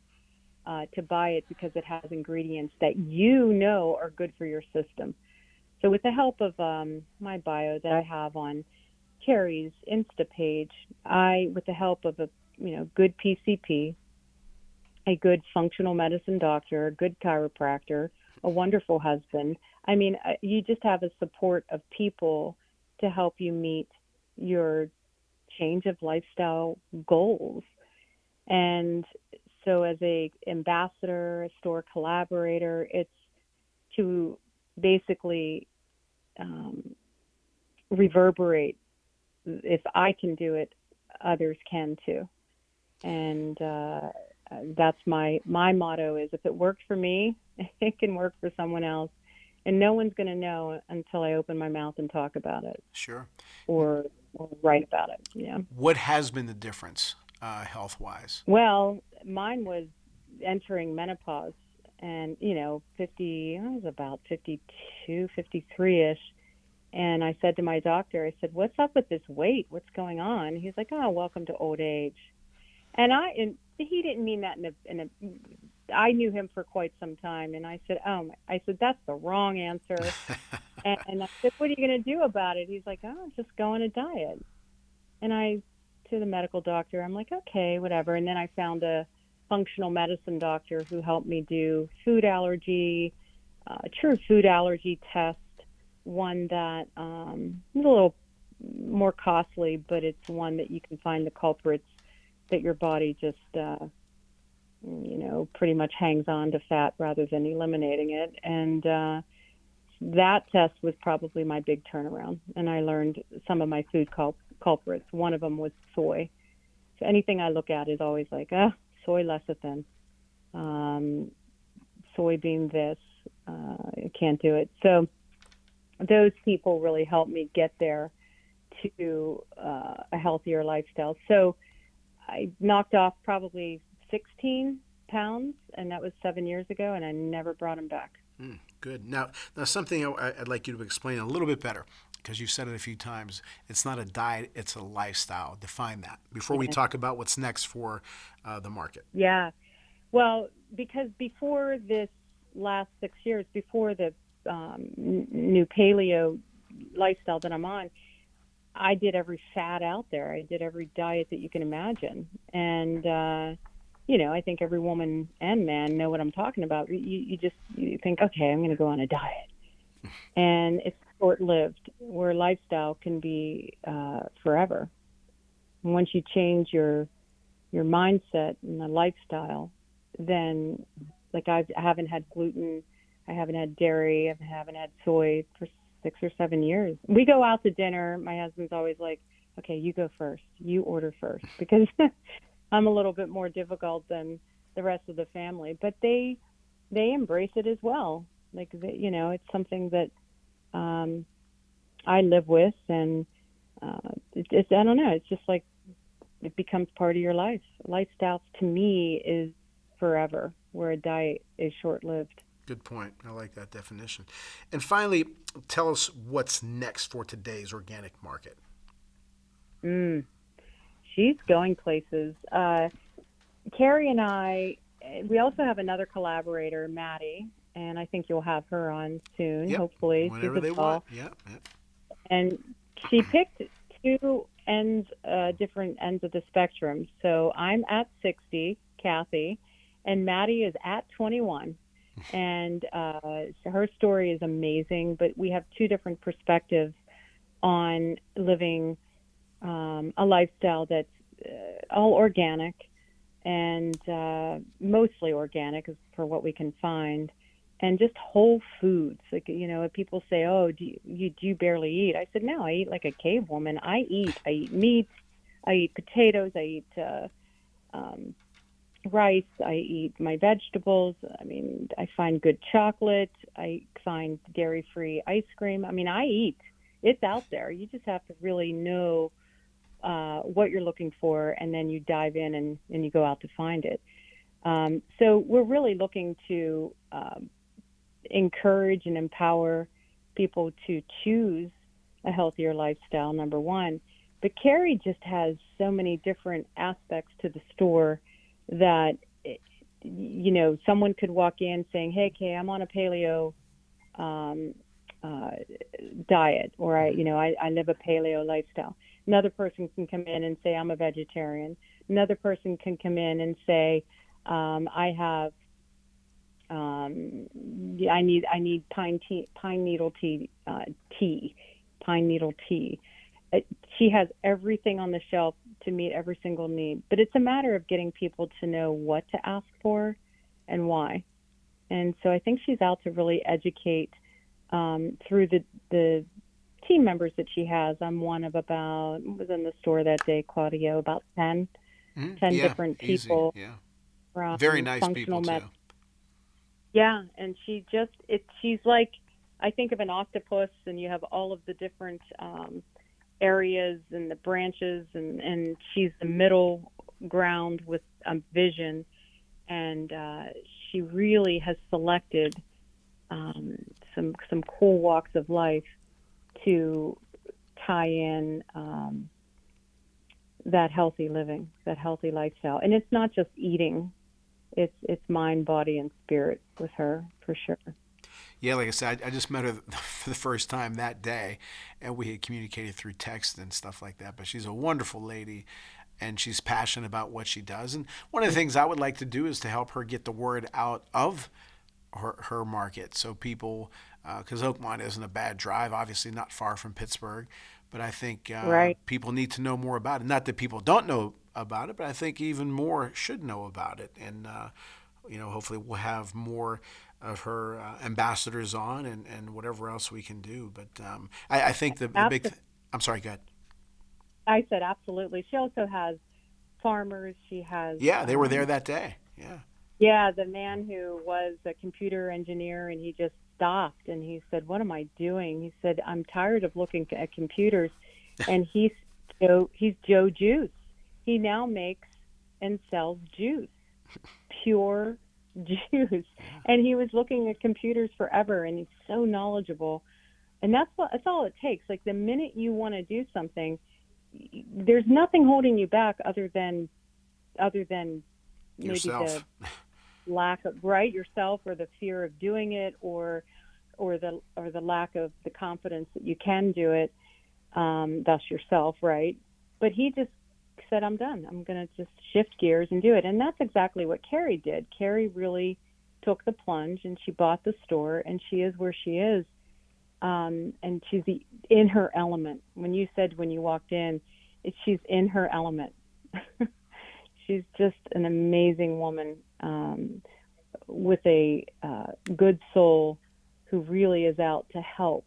uh, to buy it because it has ingredients that you know are good for your system. So with the help of um, my bio that I have on Carrie's Insta page, I, with the help of a you know, good P C P, a good functional medicine doctor, a good chiropractor, a wonderful husband. I mean, you just have a support of people to help you meet your change of lifestyle goals. And so as a ambassador, a store collaborator, it's to basically um, reverberate. If I can do it, others can too. And uh, that's my, my motto is, if it worked for me, it can work for someone else. And no one's going to know until I open my mouth and talk about it. Sure. Or, or write about it. Yeah. What has been the difference uh, health-wise? Well, mine was entering menopause and, you know, fifty, I was about fifty-two, fifty-three-ish. And I said to my doctor, I said, what's up with this weight? What's going on? He's like, oh, welcome to old age. And I, and he didn't mean that in a, in a, I knew him for quite some time. And I said, oh, my, I said, that's the wrong answer. and, and I said, what are you going to do about it? He's like, oh, just go on a diet. And I, to the medical doctor, I'm like, okay, whatever. And then I found a functional medicine doctor who helped me do food allergy, uh, true food allergy tests, one that um, is a little more costly, but it's one that you can find the culprits that your body just, uh, you know, pretty much hangs on to fat rather than eliminating it. And uh, that test was probably my big turnaround. And I learned some of my food cul- culprits. One of them was soy. So anything I look at is always like, ah, soy lecithin, um, soybean this, uh, I can't do it. So those people really helped me get there to uh, a healthier lifestyle. So I knocked off probably sixteen pounds, and that was seven years ago, and I never brought them back. Mm, good. Now, now something I, I'd like you to explain a little bit better, because you've said it a few times. It's not a diet, it's a lifestyle. Define that before we talk about what's next for uh, the market. Yeah. Well, because before this last six years, before the Um, new paleo lifestyle that I'm on, I did every fad out there. I did every diet that you can imagine. And, uh, you know, I think every woman and man know what I'm talking about. You, you just you think, okay, I'm going to go on a diet. And it's short lived, where lifestyle can be uh, forever. And once you change your your mindset and the lifestyle, then like I've, I haven't had gluten, I haven't had dairy, I haven't had soy for six or seven years. We go out to dinner. My husband's always like, okay, you go first, you order first, because I'm a little bit more difficult than the rest of the family. But they they embrace it as well. Like, they, you know, it's something that um, I live with, and uh, it, it's, I don't know, it's just like it becomes part of your life. Lifestyle, to me, is forever, where a diet is short-lived. Good point. I like that definition. And finally, tell us what's next for Today's Organic Market. Mm. She's going places. Uh, Carrie and I, we also have another collaborator, Maddie, and I think you'll have her on soon, yep. hopefully. Whenever they fall. want. Yep. Yep. And she picked two ends, uh, different ends of the spectrum. So I'm at sixty, Kathy, and Maddie is at twenty-one. And uh, her story is amazing, but we have two different perspectives on living um, a lifestyle that's uh, all organic and uh, mostly organic for what we can find, and just whole foods. Like, you know, people say, oh, do you, you, do you barely eat? I said, no, I eat like a cave woman. I eat. I eat meat. I eat potatoes. I eat uh, um rice, I eat my vegetables, I mean, I find good chocolate, I find dairy-free ice cream. I mean, I eat. It's out there. You just have to really know uh, what you're looking for, and then you dive in and, and you go out to find it. Um, so we're really looking to um, encourage and empower people to choose a healthier lifestyle, number one. But Carrie just has so many different aspects to the store that, you know, someone could walk in saying, hey, Kay, I'm on a paleo um, uh, diet, or, I, you know, I, I live a paleo lifestyle. Another person can come in and say, I'm a vegetarian. Another person can come in and say, um, I have, um, I need I need pine tea, pine needle tea, uh, tea, pine needle tea. She has everything on the shelf to meet every single need, but it's a matter of getting people to know what to ask for and why. And so I think she's out to really educate um, through the the team members that she has. I'm one of about, was in the store that day, Claudio, about ten, mm-hmm. ten yeah, different people. Easy. Yeah, from very nice people med- too. Yeah, and she just it. She's like, I think of an octopus, and you have all of the different Um, areas and the branches, and, and she's the middle ground with a um, vision, and uh, she really has selected um, some some cool walks of life to tie in um, that healthy living, that healthy lifestyle. And it's not just eating, it's it's mind, body, and spirit with her, for sure. Yeah, like I said, I just met her for the first time that day, and we had communicated through text and stuff like that. But she's a wonderful lady, and she's passionate about what she does. And one of the things I would like to do is to help her get the word out of her, her market. So people, because uh, Oakmont isn't a bad drive, obviously not far from Pittsburgh. But I think uh, right. people need to know more about it. Not that people don't know about it, but I think even more should know about it. And, uh, you know, hopefully we'll have more of her uh, ambassadors on, and, and whatever else we can do. But um, I, I think the, the big th- I'm sorry, go ahead. I said absolutely. She also has farmers. She has... Yeah, they were there that day. Yeah. Yeah, the man who was a computer engineer, and he just stopped, and he said, what am I doing? He said, I'm tired of looking at computers. And he's Joe, he's Joe Juice. He now makes and sells juice, pure juice, and he was looking at computers forever, and he's so knowledgeable. And that's what that's all it takes. Like, the minute you want to do something, there's nothing holding you back other than other than maybe yourself. The lack of right yourself, or the fear of doing it, or or the or the lack of the confidence that you can do it, um thus yourself, right? But he just said, I'm done. I'm going to just shift gears and do it. And that's exactly what Carrie did. Carrie really took the plunge, and she bought the store, and she is where she is um, and she's the, in her element. When you said when you walked in, it, she's in her element. She's just an amazing woman um, with a uh, good soul who really is out to help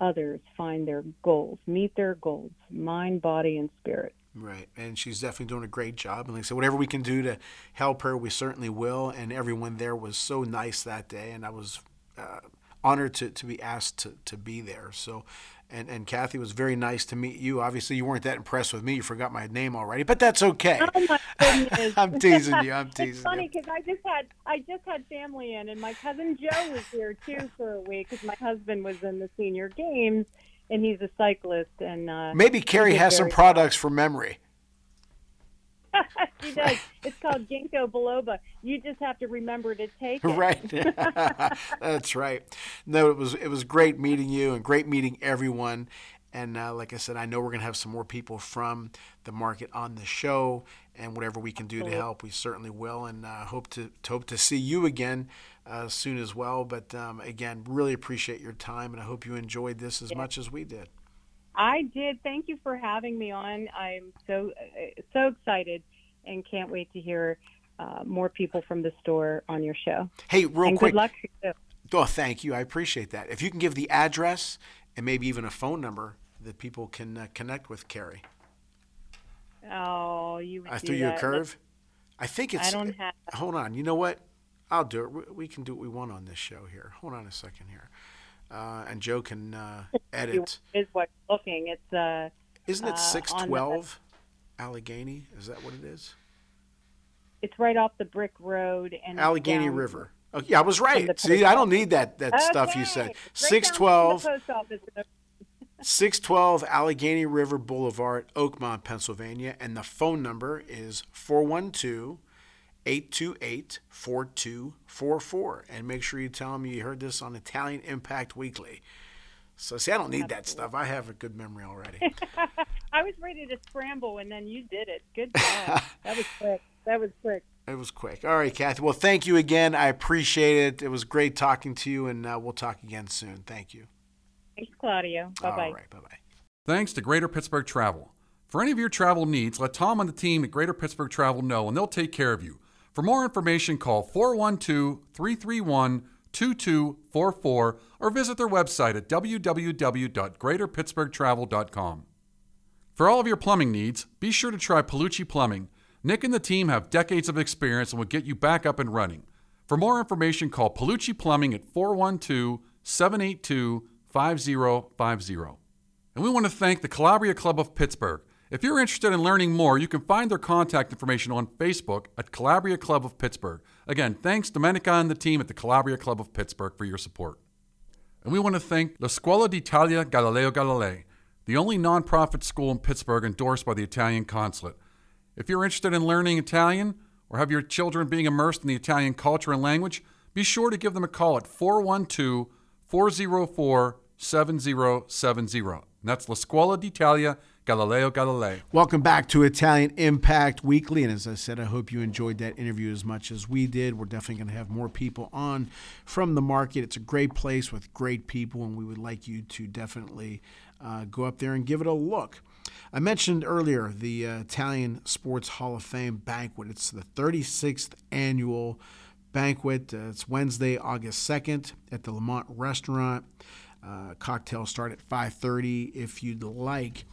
others find their goals, meet their goals, mind, body, and spirit. Right. And she's definitely doing a great job. And like I said, whatever we can do to help her, we certainly will. And everyone there was so nice that day. And I was uh, honored to, to be asked to, to be there. So, and, and Kathy, it was very nice to meet you. Obviously, you weren't that impressed with me. You forgot my name already, but that's okay. Oh my goodness. I'm teasing you. I'm teasing you. It's funny because I just had I just had family in, and my cousin Joe was there too for a week because my husband was in the senior games. And he's a cyclist. And uh, maybe Carrie has some products for memory. She does. It's called Ginkgo biloba. You just have to remember to take it. Right. That's right. No, it was it was great meeting you and great meeting everyone. And uh, like I said, I know we're going to have some more people from the market on the show. And whatever we can do to help, we certainly will, and uh, hope to, to hope to see you again uh, soon as well. But um, again, really appreciate your time, and I hope you enjoyed this as much as we did. I did. Thank you for having me on. I'm so so excited, and can't wait to hear uh, more people from the store on your show. Hey, real and quick. Good luck to you. Oh, thank you. I appreciate that. If you can give the address and maybe even a phone number that people can uh, connect with Carrie. Oh, you I threw you a curve. I think it's. I don't have. Hold on. You know what? I'll do it. We can do what we want on this show here. Hold on a second here, uh, and Joe can uh, edit. Is what looking? It's. Uh, Isn't it six twelve, Allegheny? Is that what it is? It's right off the brick road and Allegheny River. Oh, yeah, I was right. See, I don't need that that okay. stuff you said. Right six twelve. six twelve Allegheny River Boulevard, Oakmont, Pennsylvania. And the phone number is four one two, eight two eight, four two four four. And make sure you tell them you heard this on Italian Impact Weekly. So, see, I don't need that stuff. I have a good memory already. I was ready to scramble, and then you did it. Good job. That was quick. That was quick. It was quick. All right, Kathy. Well, thank you again. I appreciate it. It was great talking to you, and uh, we'll talk again soon. Thank you. Thanks, Claudio. Bye-bye. All right, bye-bye. Thanks to Greater Pittsburgh Travel. For any of your travel needs, let Tom and the team at Greater Pittsburgh Travel know, and they'll take care of you. For more information, call four one two, three three one, two two four four or visit their website at w w w dot greater pittsburgh travel dot com. For all of your plumbing needs, be sure to try Pellucci Plumbing. Nick and the team have decades of experience and will get you back up and running. For more information, call Pellucci Plumbing at four one two, seven eight two, five oh five oh. And we want to thank the Calabria Club of Pittsburgh. If you're interested in learning more, you can find their contact information on Facebook at Calabria Club of Pittsburgh. Again, thanks Dominica and the team at the Calabria Club of Pittsburgh for your support. And we want to thank La Scuola d'Italia Galileo Galilei, the only nonprofit school in Pittsburgh endorsed by the Italian consulate. If you're interested in learning Italian or have your children being immersed in the Italian culture and language, be sure to give them a call at four one two, four oh four, seven oh seven oh. And that's La Scuola d'Italia Galileo Galilei. Welcome back to Italian Impact Weekly. And as I said, I hope you enjoyed that interview as much as we did. We're definitely going to have more people on from the market. It's a great place with great people, and we would like you to definitely uh, go up there and give it a look. I mentioned earlier the uh, Italian Sports Hall of Fame banquet. It's the thirty-sixth annual banquet. Uh, it's Wednesday, August second at the Lamont Restaurant. Uh, cocktails start at five thirty. If you'd like,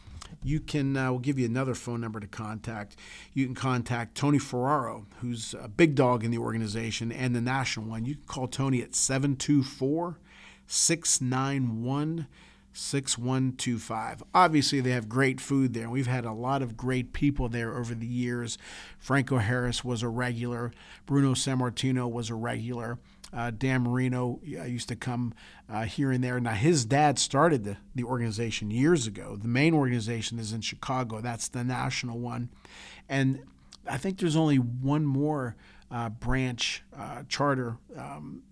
you can, uh, we'll give you another phone number to contact. You can contact Tony Ferraro, who's a big dog in the organization and the national one. You can call Tony at seven two four, six nine one, six one two five. Obviously, they have great food there. We've had a lot of great people there over the years. Franco Harris was a regular. Bruno Sammartino was a regular. Uh, Dan Marino uh, used to come uh, here and there. Now, his dad started the, the organization years ago. The main organization is in Chicago. That's the national one. And I think there's only one more uh, branch uh, charter um,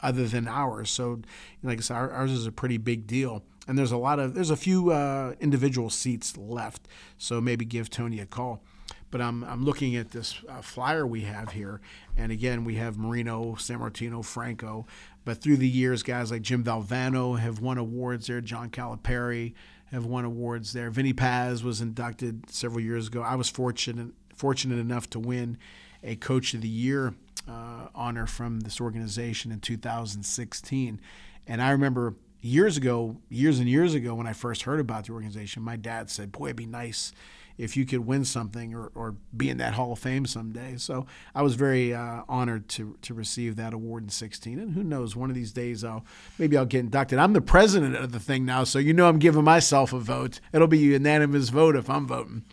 other than ours. So, like I said, our, ours is a pretty big deal. And there's a lot of, there's a few uh, individual seats left. So maybe give Tony a call. But I'm I'm looking at this uh, flyer we have here, and again we have Marino, San Martino, Franco. But through the years, guys like Jim Valvano have won awards there. John Calipari have won awards there. Vinny Paz was inducted several years ago. I was fortunate fortunate enough to win a Coach of the Year uh, honor from this organization in two thousand sixteen. And I remember years ago, years and years ago, when I first heard about the organization, my dad said, "Boy, it'd be nice if you could win something or, or be in that Hall of Fame someday." So I was very uh, honored to to receive that award in sixteen. And who knows, one of these days, I'll maybe I'll get inducted. I'm the president of the thing now, so you know I'm giving myself a vote. It'll be a unanimous vote if I'm voting.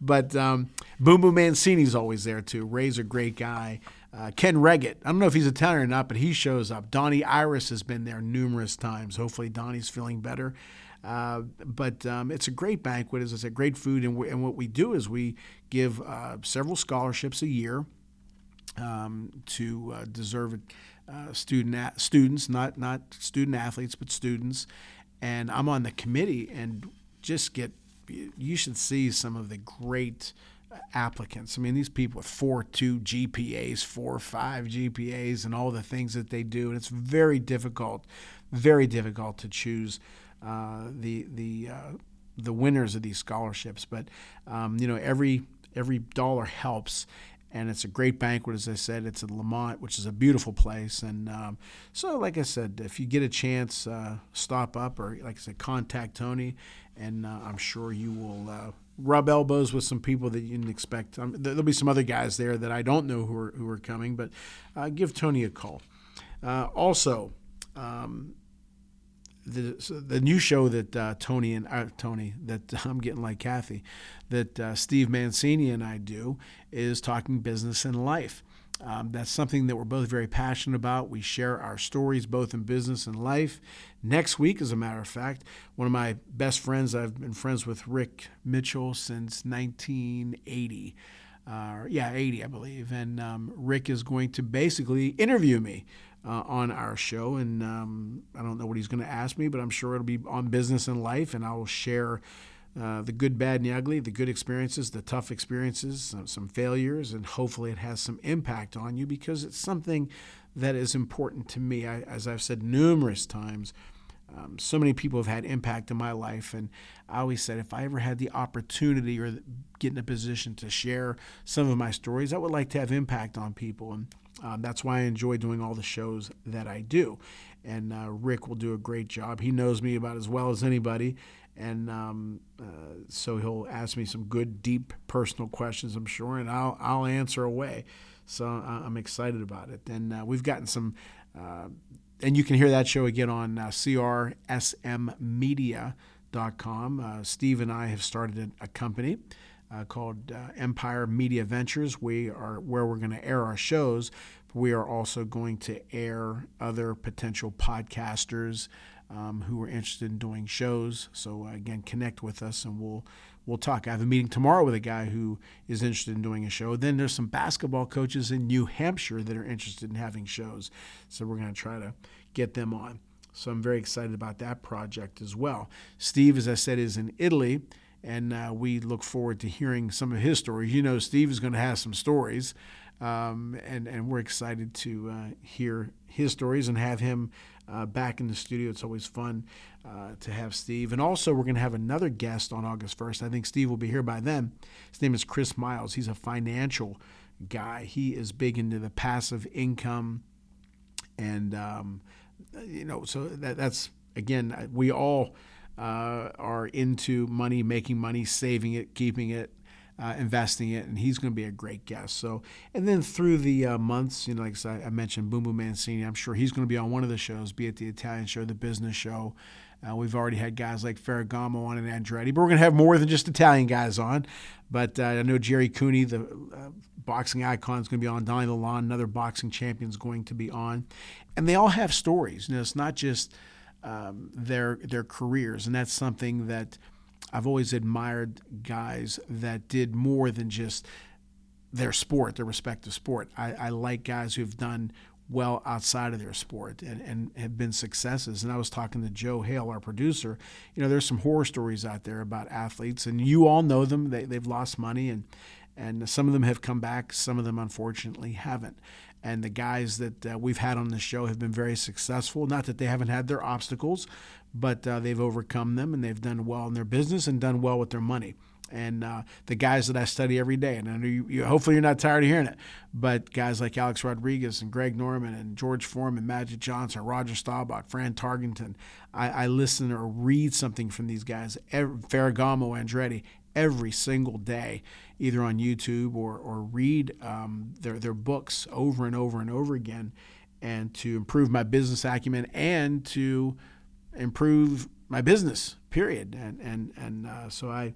But um, Boom Boom Mancini's always there too. Ray's a great guy. Uh, Ken Reggett, I don't know if he's Italian or not, but he shows up. Donnie Iris has been there numerous times. Hopefully Donnie's feeling better. Uh, but um, it's a great banquet. It's, it's a great food. And, we, and what we do is we give uh, several scholarships a year um, to uh, deserved uh, student a- students, not, not student athletes, but students. And I'm on the committee, and just get – you should see some of the great – applicants. I mean, these people with four point two G P As, four point five G P As, and all the things that they do. And it's very difficult, very difficult to choose uh, the the uh, the winners of these scholarships. But um, you know, every every dollar helps. And it's a great banquet, as I said. It's in Lamont, which is a beautiful place. And um, so, like I said, if you get a chance, uh, stop up, or like I said, contact Tony, and uh, I'm sure you will uh, rub elbows with some people that you didn't expect. Um, there'll be some other guys there that I don't know who are, who are coming, but uh, give Tony a call. Uh, also, um, the the new show that uh, Tony and uh, Tony that I'm getting like Kathy, that uh, Steve Mancini and I do, is Talking Business and Life. Um, that's something that we're both very passionate about. We share our stories both in business and life. Next week, as a matter of fact, one of my best friends, I've been friends with Rick Mitchell since nineteen eighty. Uh, yeah, eighty, I believe. And um, Rick is going to basically interview me Uh, on our show, and um, I don't know what he's going to ask me, but I'm sure it'll be on business and life, and I will share uh, the good, bad, and the ugly, the good experiences, the tough experiences, some, some failures, and hopefully it has some impact on you, because it's something that is important to me. I, as I've said numerous times, um, so many people have had impact in my life, and I always said if I ever had the opportunity or get in a position to share some of my stories, I would like to have impact on people. And Um, that's why I enjoy doing all the shows that I do. And uh, Rick will do a great job. He knows me about as well as anybody. And um, uh, so he'll ask me some good, deep, personal questions, I'm sure, and I'll, I'll answer away. So uh, I'm excited about it. And uh, we've gotten some uh, – and you can hear that show again on uh, C R S M media dot com. Uh, Steve and I have started a, a company Uh, called uh, Empire Media Ventures. We are where we're going to air our shows, but we are also going to air other potential podcasters um, who are interested in doing shows. So uh, again, connect with us, and we'll we'll talk. I have a meeting tomorrow with a guy who is interested in doing a show. Then there's some basketball coaches in New Hampshire that are interested in having shows, so we're going to try to get them on. So I'm very excited about that project as well. Steve, as I said, is in Italy, and uh, we look forward to hearing some of his stories. You know, Steve is going to have some stories, um, and, and we're excited to uh, hear his stories and have him uh, back in the studio. It's always fun uh, to have Steve. And also, we're going to have another guest on August first. I think Steve will be here by then. His name is Chris Miles. He's a financial guy. He is big into the passive income, and, um, you know, so that, that's, again, we all – Uh, are into money, making money, saving it, keeping it, uh, investing it, and he's going to be a great guest. So, and then through the uh, months, you know, like I, I mentioned, Boom Boom Mancini, I'm sure he's going to be on one of the shows, be it the Italian show, the business show. Uh, we've already had guys like Ferragamo on and Andretti, but we're going to have more than just Italian guys on. But uh, I know Jerry Cooney, the uh, boxing icon, is going to be on. Donnie LaLonde, another boxing champion, is going to be on. And they all have stories. You know, it's not just Um, their their careers, and that's something that I've always admired, guys that did more than just their sport, their respective sport. I, I like guys who've done well outside of their sport and, and have been successes. And I was talking to Joe Hale, our producer. You know, there's some horror stories out there about athletes, and you all know them. They, they've lost money, and And some of them have come back. Some of them, unfortunately, haven't. And the guys that uh, we've had on the show have been very successful. Not that they haven't had their obstacles, but uh, they've overcome them, and they've done well in their business and done well with their money. And uh, the guys that I study every day, and I know you, you, hopefully you're not tired of hearing it, but guys like Alex Rodriguez and Greg Norman and George Foreman, Magic Johnson, Roger Staubach, Fran Tarkenton, I, I listen or read something from these guys, every, Ferragamo, Andretti, every single day, either on YouTube or or read um, their their books over and over and over again, and to improve my business acumen and to improve my business, period. And and and uh, so I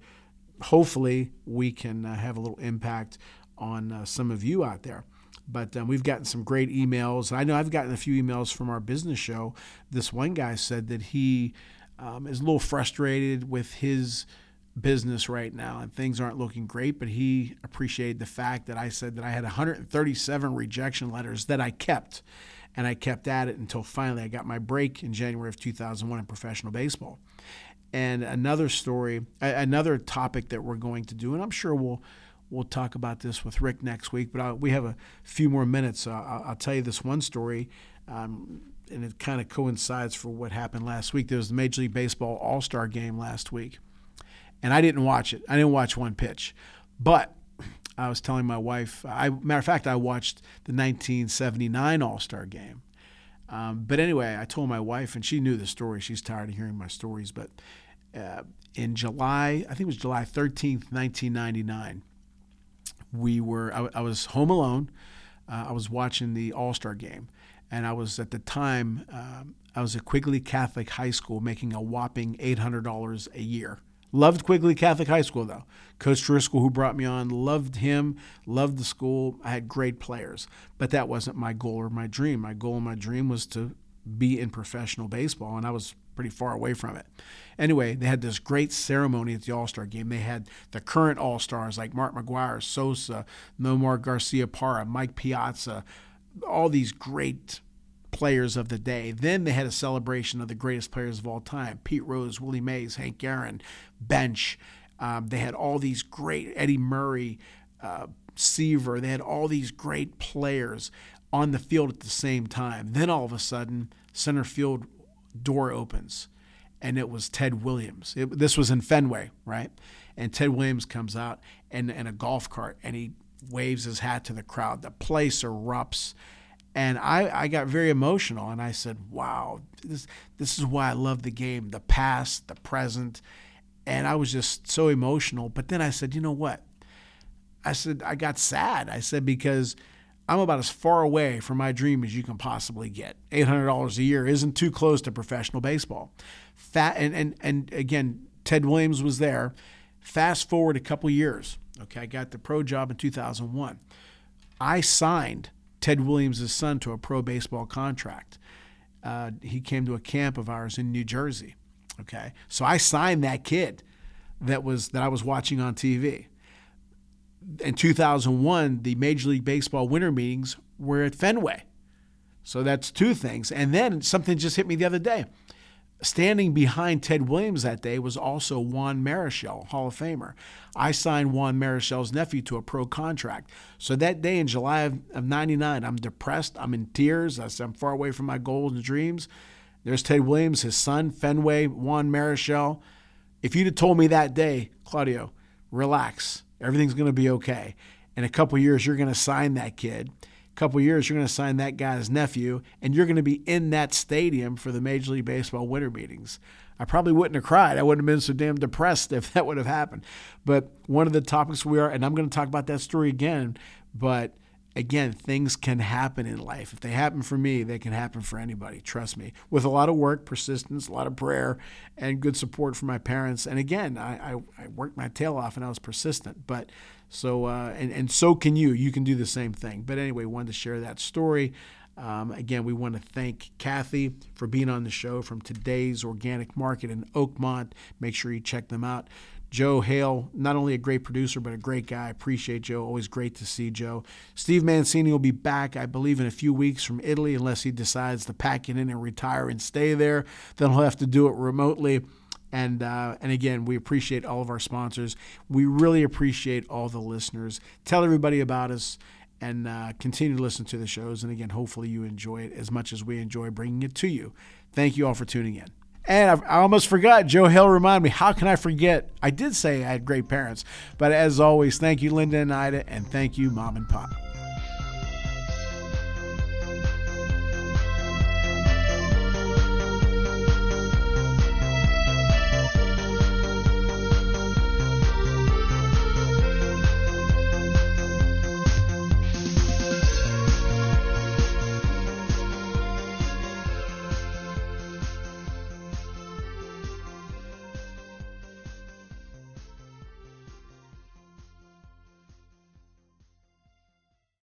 hopefully we can uh, have a little impact on uh, some of you out there. But um, we've gotten some great emails. I know I've gotten a few emails from our business show. This one guy said that he um, is a little frustrated with his business right now, and things aren't looking great, but he appreciated the fact that I said that I had one hundred thirty-seven rejection letters that I kept, and I kept at it until finally I got my break in January of two thousand one in professional baseball. And another story, another topic that we're going to do, and I'm sure we'll we'll talk about this with Rick next week, but I'll, we have a few more minutes. Uh, I'll, I'll tell you this one story, um, and it kind of coincides for what happened last week. There was the Major League Baseball All-Star Game last week. And I didn't watch it. I didn't watch one pitch. But I was telling my wife, I, matter of fact, I watched the nineteen seventy-nine All-Star Game. Um, but anyway, I told my wife, and she knew the story. She's tired of hearing my stories. But uh, in July, I think it was July thirteenth, nineteen ninety-nine, we were, I, I was home alone. Uh, I was watching the All-Star Game. And I was, at the time, um, I was at Quigley Catholic High School making a whopping eight hundred dollars a year. Loved Quigley Catholic High School, though. Coach Driscoll, who brought me on, loved him, loved the school. I had great players. But that wasn't my goal or my dream. My goal and my dream was to be in professional baseball, and I was pretty far away from it. Anyway, they had this great ceremony at the All-Star Game. They had the current All-Stars like Mark McGwire, Sosa, Nomar Garcia-Parra, Mike Piazza, all these great players of the day. Then they had a celebration of the greatest players of all time: Pete Rose, Willie Mays, Hank Aaron, Bench. Um, they had all these great, Eddie Murray, uh, Seaver. They had all these great players on the field at the same time. Then all of a sudden, center field door opens, and it was Ted Williams. It, this was in Fenway, right? And Ted Williams comes out in, in a golf cart, and he waves his hat to the crowd. The place erupts. And I, I got very emotional, and I said, wow, this this is why I love the game, the past, the present. And I was just so emotional. But then I said, you know what? I said, I got sad. I said, because I'm about as far away from my dream as you can possibly get. eight hundred dollars a year isn't too close to professional baseball. Fat, and, and, and again, Ted Williams was there. Fast forward a couple years. Okay, I got the pro job in two thousand one. I signed Ted Williams' son to a pro baseball contract. Uh, he came to a camp of ours in New Jersey. Okay, so I signed that kid that was that I was watching on T V. In two thousand one, the Major League Baseball winter meetings were at Fenway. So that's two things. And then something just hit me the other day. Standing behind Ted Williams that day was also Juan Marichal, Hall of Famer. I signed Juan Marichal's nephew to a pro contract. So that day in July of ninety-nine, I'm depressed. I'm in tears. I'm far away from my goals and dreams. There's Ted Williams, his son, Fenway, Juan Marichal. If you'd have told me that day, Claudio, relax. Everything's going to be okay. In a couple of years, you're going to sign that kid. Couple years, you're going to sign that guy's nephew, and you're going to be in that stadium for the Major League Baseball winter meetings. I probably wouldn't have cried. I wouldn't have been so damn depressed if that would have happened. But one of the topics we are, and I'm going to talk about that story again, but again, things can happen in life. If they happen for me, they can happen for anybody, trust me. With a lot of work, persistence, a lot of prayer, and good support from my parents. And again, I, I, I worked my tail off and I was persistent. But so, uh, and, and so can you. You can do the same thing. But anyway, wanted to share that story. Um, again, we want to thank Kathy for being on the show from Today's Organic Market in Oakmont. Make sure you check them out. Joe Hale, not only a great producer, but a great guy. Appreciate Joe. Always great to see Joe. Steve Mancini will be back, I believe, in a few weeks from Italy, unless he decides to pack it in and retire and stay there. Then he'll have to do it remotely. And uh, and again, we appreciate all of our sponsors. We really appreciate all the listeners. Tell everybody about us, and uh, continue to listen to the shows. And again, hopefully you enjoy it as much as we enjoy bringing it to you. Thank you all for tuning in. And I've, I almost forgot. Joe Hale reminded me. How can I forget? I did say I had great parents. But as always, thank you, Linda and Ida, and thank you, Mom and Pop.